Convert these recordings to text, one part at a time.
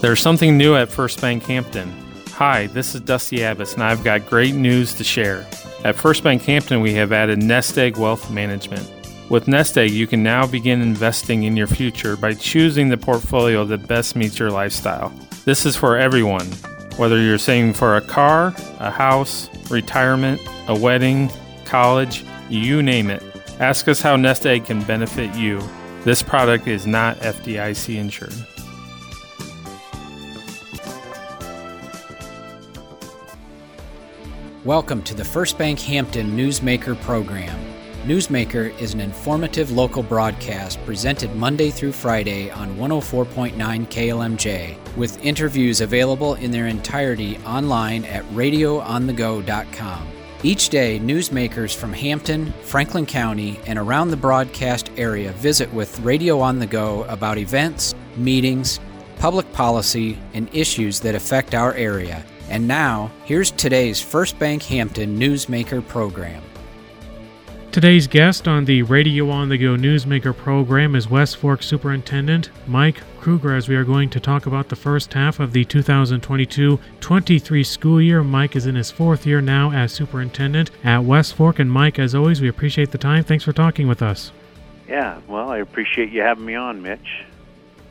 There's something new at First Bank Hampton. Hi, this is Dusty Abbas, and I've got great news to share. At First Bank Hampton, we have added Nest Egg Wealth Management. With Nest Egg, you can now begin investing in your future by choosing the portfolio that best meets your lifestyle. This is for everyone, whether you're saving for a car, a house, retirement, a wedding, college, you name it. Ask us how Nest Egg can benefit you. This product is not FDIC insured. Welcome to the First Bank Hampton Newsmaker program. Newsmaker is an informative local broadcast presented Monday through Friday on 104.9 KLMJ, with interviews available in their entirety online at RadioOnTheGo.com. Each day, newsmakers from Hampton, Franklin County, and around the broadcast area visit with Radio on the Go about events, meetings, public policy, and issues that affect our area. And now, here's today's First Bank Hampton Newsmaker program. Today's guest on the Radio on the Go Newsmaker program is West Fork Superintendent Mike Kruger, as we are going to talk about the first half of the 2022-23 school year. Mike is in his fourth year now as superintendent at West Fork. And Mike, as always, we appreciate the time. Thanks for talking with us. Yeah, well, I appreciate you having me on, Mitch.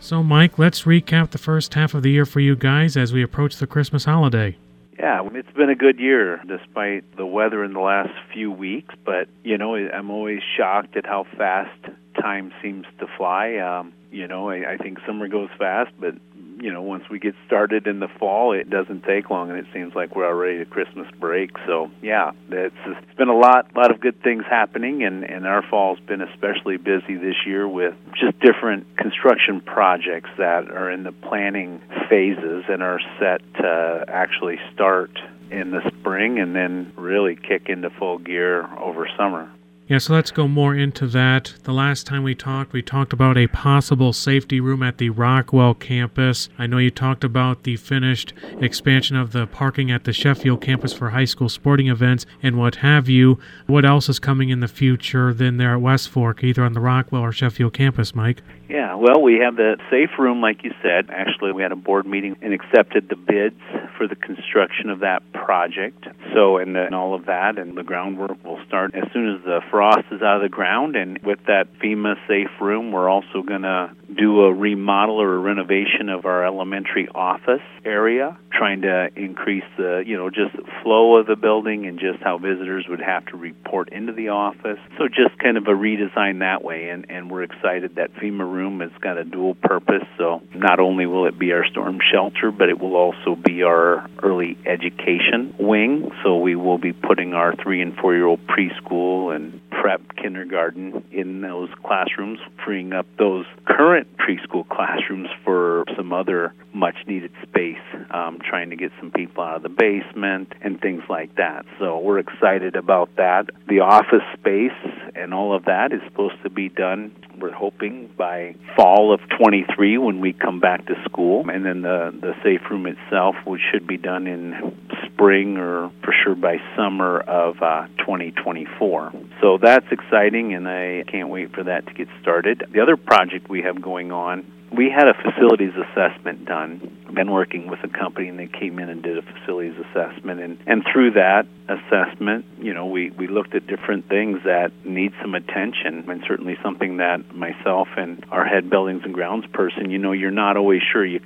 So, Mike, let's recap the first half of the year for you guys as we approach the Christmas holiday. Yeah, it's been a good year despite the weather in the last few weeks, but, you know, I'm always shocked at how fast time seems to fly. I think summer goes fast, but, you know, once we get started in the fall, it doesn't take long, and it seems like we're already at Christmas break. So, yeah, it's been a lot of good things happening, and our fall's been especially busy this year with just different construction projects that are in the planning phases and are set to actually start in the spring and then really kick into full gear over summer. Yeah, so let's go more into that. The last time we talked about a possible safety room at the Rockwell campus. I know you talked about the finished expansion of the parking at the Sheffield campus for high school sporting events and what have you. What else is coming in the future then there at West Fork, either on the Rockwell or Sheffield campus, Mike? Yeah, well, we have the safe room, like you said. Actually, we had a board meeting and accepted the bids for the construction of that project. So, and all of that, and the groundwork will start as soon as the frost is out of the ground. And with that FEMA safe room, we're also going to do a remodel or a renovation of our elementary office area, trying to increase the, you know, just the flow of the building and just how visitors would have to report into the office. So just kind of a redesign that way. And we're excited that FEMA room has got a dual purpose. So not only will it be our storm shelter, but it will also be our early education wing. So we will be putting our 3- and 4-year-old preschool and prep kindergarten in those classrooms, freeing up those current preschool classrooms for some other much-needed space, trying to get some people out of the basement and things like that. So we're excited about that. The office space and all of that is supposed to be done, we're hoping, by fall of 23 when we come back to school. And then the safe room itself, which should be done in spring or for sure by summer of 2024. So that's exciting, and I can't wait for that to get started. The other project we have going on, we had a facilities assessment done. I've been working with a company, and they came in and did a facilities assessment. And through that assessment, you know, we looked at different things that need some attention, and certainly something that myself and our head buildings and grounds person, you know, you're not always sure. You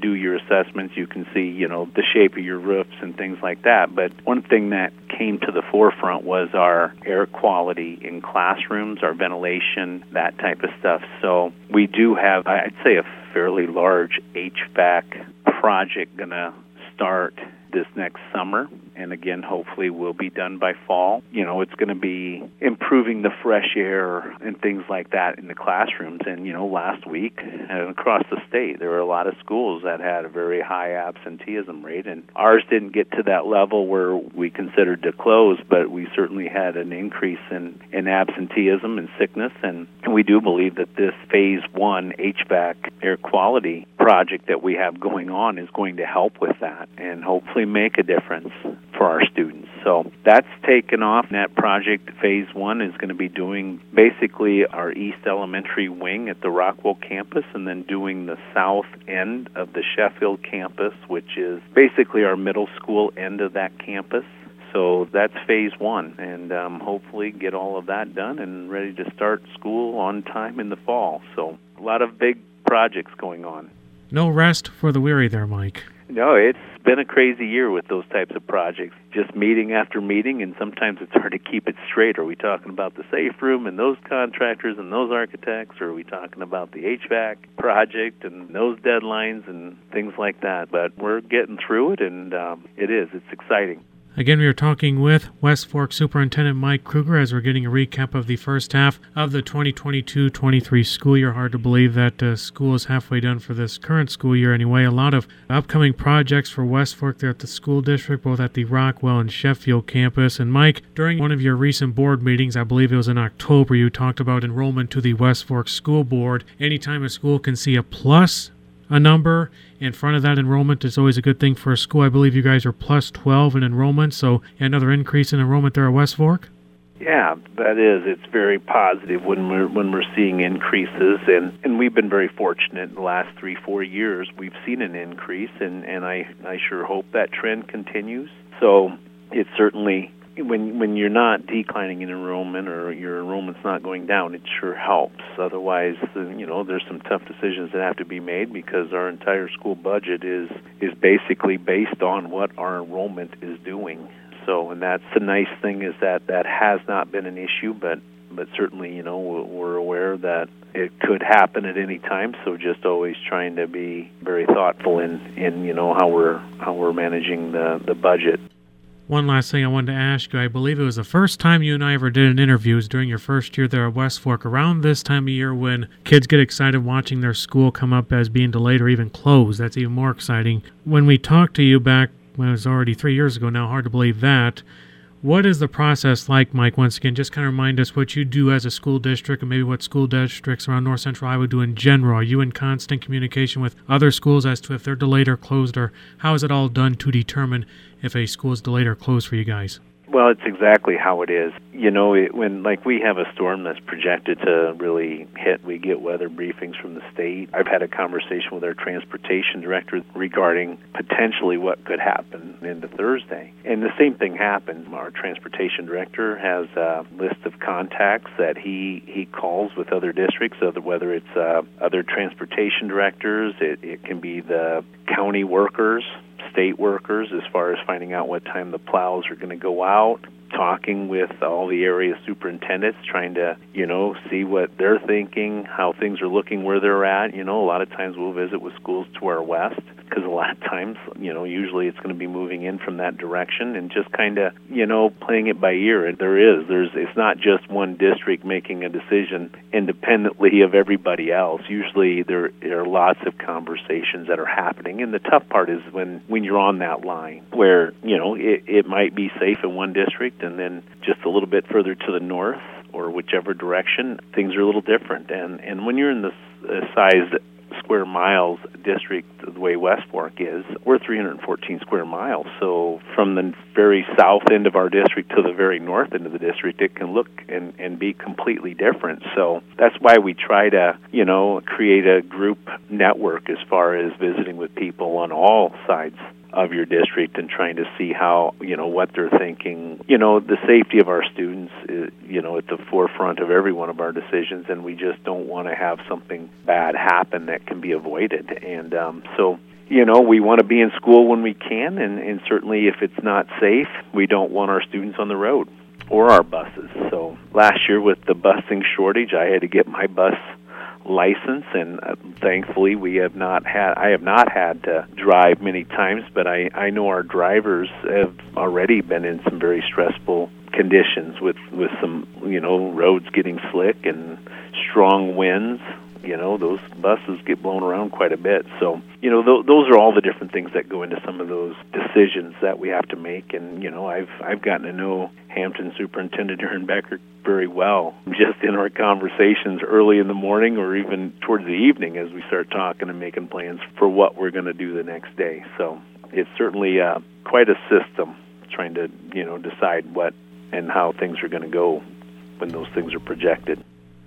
do your assessments. You can see, you know, the shape of your roofs and things like that. But one thing that came to the forefront was our air quality in classrooms, our ventilation, that type of stuff. So we do have, I'd say, a fairly large HVAC project going to start this next summer, and again, hopefully will be done by fall. You know, it's going to be improving the fresh air and things like that in the classrooms. And, you know, last week across the state, there were a lot of schools that had a very high absenteeism rate, and ours didn't get to that level where we considered to close, but we certainly had an increase in absenteeism and sickness. And we do believe that this phase one HVAC air quality project that we have going on is going to help with that and hopefully make a difference. for our students. So that's taken off. That project, phase one, is going to be doing basically our East Elementary wing at the Rockwell campus, and then doing the south end of the Sheffield campus, which is basically our middle school end of that campus. So that's phase one, and hopefully get all of that done and ready to start school on time in the fall. So a lot of big projects going on. No rest for the weary there, Mike. No, it's been a crazy year with those types of projects, just meeting after meeting, and sometimes it's hard to keep it straight. Are we talking about the safe room and those contractors and those architects, or are we talking about the HVAC project and those deadlines and things like that? But we're getting through it, and it's exciting. Again, we are talking with West Fork Superintendent Mike Kruger as we're getting a recap of the first half of the 2022-23 school year. Hard to believe that school is halfway done for this current school year anyway. A lot of upcoming projects for West Fork there at the school district, both at the Rockwell and Sheffield campus. And Mike, during one of your recent board meetings, I believe it was in October, you talked about enrollment to the West Fork School Board. Anytime a school can see a plus, a number in front of that enrollment is always a good thing for a school. I believe you guys are plus 12 in enrollment, so another increase in enrollment there at West Fork? Yeah, that is. It's very positive when we're seeing increases, and we've been very fortunate in the last 3-4 years. We've seen an increase, and I sure hope that trend continues. So it's certainly, when you're not declining in enrollment or your enrollment's not going down, it sure helps. Otherwise, there's some tough decisions that have to be made, because our entire school budget is basically based on what our enrollment is doing. So, and that's the nice thing, is that has not been an issue, but certainly, we're aware that it could happen at any time. So just always trying to be very thoughtful in how we're managing the budget. One last thing I wanted to ask you, I believe it was the first time you and I ever did an interview, was during your first year there at West Fork, around this time of year when kids get excited watching their school come up as being delayed or even closed. That's even more exciting. When we talked to you back, when it was already 3 years ago now, hard to believe that. What is the process like, Mike? Once again, just kind of remind us what you do as a school district, and maybe what school districts around North Central Iowa do in general. Are you in constant communication with other schools as to if they're delayed or closed, or how is it all done to determine if a school is delayed or closed for you guys? Well, it's exactly how it is. When we have a storm that's projected to really hit, we get weather briefings from the state. I've had a conversation with our transportation director regarding potentially what could happen into Thursday. And the same thing happened. Our transportation director has a list of contacts that he calls with other districts, whether it's other transportation directors, it can be the county workers, state workers, as far as finding out what time the plows are going to go out, talking with all the area superintendents, trying to, see what they're thinking, how things are looking, where they're at. A lot of times we'll visit with schools to our west, because a lot of times, usually it's going to be moving in from that direction, and just kind of, playing it by ear. And it's not just one district making a decision independently of everybody else. Usually there are lots of conversations that are happening. And the tough part is when you're on that line where, it might be safe in one district, and then just a little bit further to the north or whichever direction, things are a little different. And when you're in this size square miles district, the way West Fork is, we're 314 square miles. So from the very south end of our district to the very north end of the district, it can look and be completely different. So that's why we try to, create a group network as far as visiting with people on all sides of your district and trying to see how, what they're thinking. The safety of our students is, at the forefront of every one of our decisions, and we just don't want to have something bad happen that can be avoided. And so we want to be in school when we can, and certainly if it's not safe, we don't want our students on the road or our buses. So last year with the busing shortage, I had to get my bus license, and thankfully I have not had to drive many times, but I know our drivers have already been in some very stressful conditions with some, roads getting slick and strong winds. Those buses get blown around quite a bit. So, those are all the different things that go into some of those decisions that we have to make. And, I've gotten to know Hampton Superintendent Aaron Becker very well, just in our conversations early in the morning or even towards the evening as we start talking and making plans for what we're going to do the next day. So it's certainly quite a system trying to, decide what and how things are going to go when those things are projected.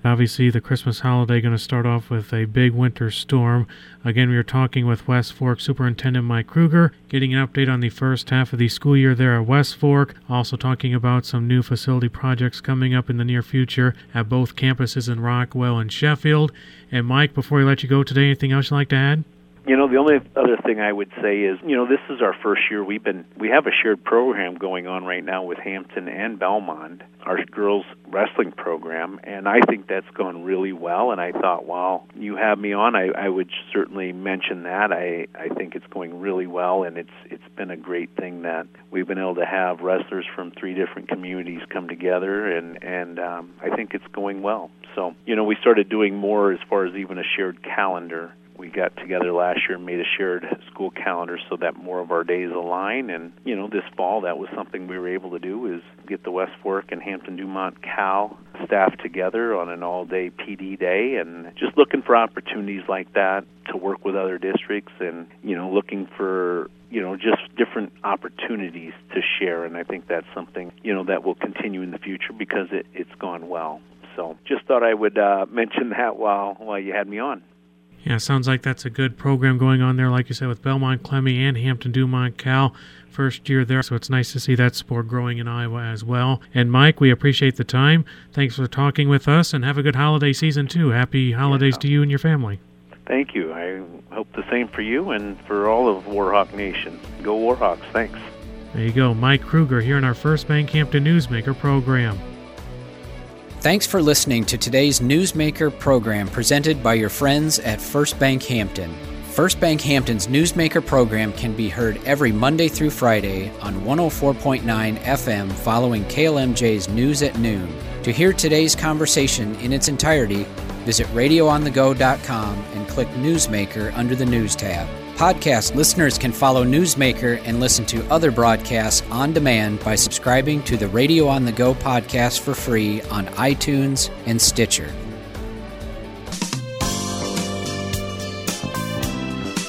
Obviously, the Christmas holiday going to start off with a big winter storm. Again, we are talking with West Fork Superintendent Mike Kruger, getting an update on the first half of the school year there at West Fork, also talking about some new facility projects coming up in the near future at both campuses in Rockwell and Sheffield. And Mike, before we let you go today, anything else you'd like to add? The only other thing I would say is, this is our first year. We have a shared program going on right now with Hampton and Belmont, our girls wrestling program, and I think that's gone really well. And I thought, wow, you have me on. I would certainly mention that. I think it's going really well, and it's been a great thing that we've been able to have wrestlers from three different communities come together, and I think it's going well. So, we started doing more as far as even a shared calendar. We got together last year and made a shared school calendar so that more of our days align. And, this fall, that was something we were able to do, is get the West Fork and Hampton-Dumont-CAL staff together on an all-day PD day, and just looking for opportunities like that to work with other districts and, looking for, just different opportunities to share. And I think that's something, that will continue in the future because it's gone well. So just thought I would mention that while you had me on. Yeah, sounds like that's a good program going on there, like you said, with Belmont, Clemmie, and Hampton-Dumont-CAL. First year there, so it's nice to see that sport growing in Iowa as well. And Mike, we appreciate the time. Thanks for talking with us, and have a good holiday season, too. Happy holidays to you and your family. Thank you. I hope the same for you and for all of Warhawk Nation. Go Warhawks. Thanks. There you go. Mike Kruger here in our First Bank Hampton Newsmaker program. Thanks for listening to today's Newsmaker program presented by your friends at First Bank Hampton. First Bank Hampton's Newsmaker program can be heard every Monday through Friday on 104.9 FM following KLMJ's News at Noon. To hear today's conversation in its entirety, visit RadioOnTheGo.com and click Newsmaker under the News tab. Podcast listeners can follow Newsmaker and listen to other broadcasts on demand by subscribing to the Radio on the Go podcast for free on iTunes and Stitcher.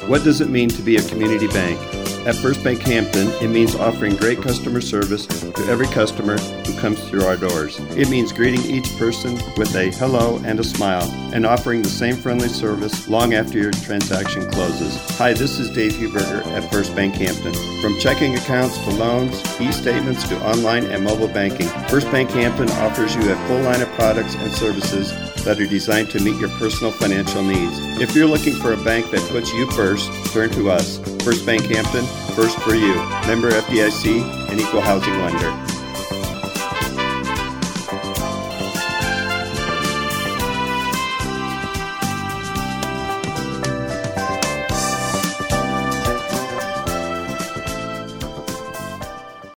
What does it mean to be a community bank? At First Bank Hampton, it means offering great customer service to every customer who comes through our doors. It means greeting each person with a hello and a smile, and offering the same friendly service long after your transaction closes. Hi, this is Dave Huberger at First Bank Hampton. From checking accounts to loans, e-statements to online and mobile banking, First Bank Hampton offers you a full line of products and services that are designed to meet your personal financial needs. If you're looking for a bank that puts you first, turn to us. First Bank Hampton, first for you. Member FDIC and equal housing lender.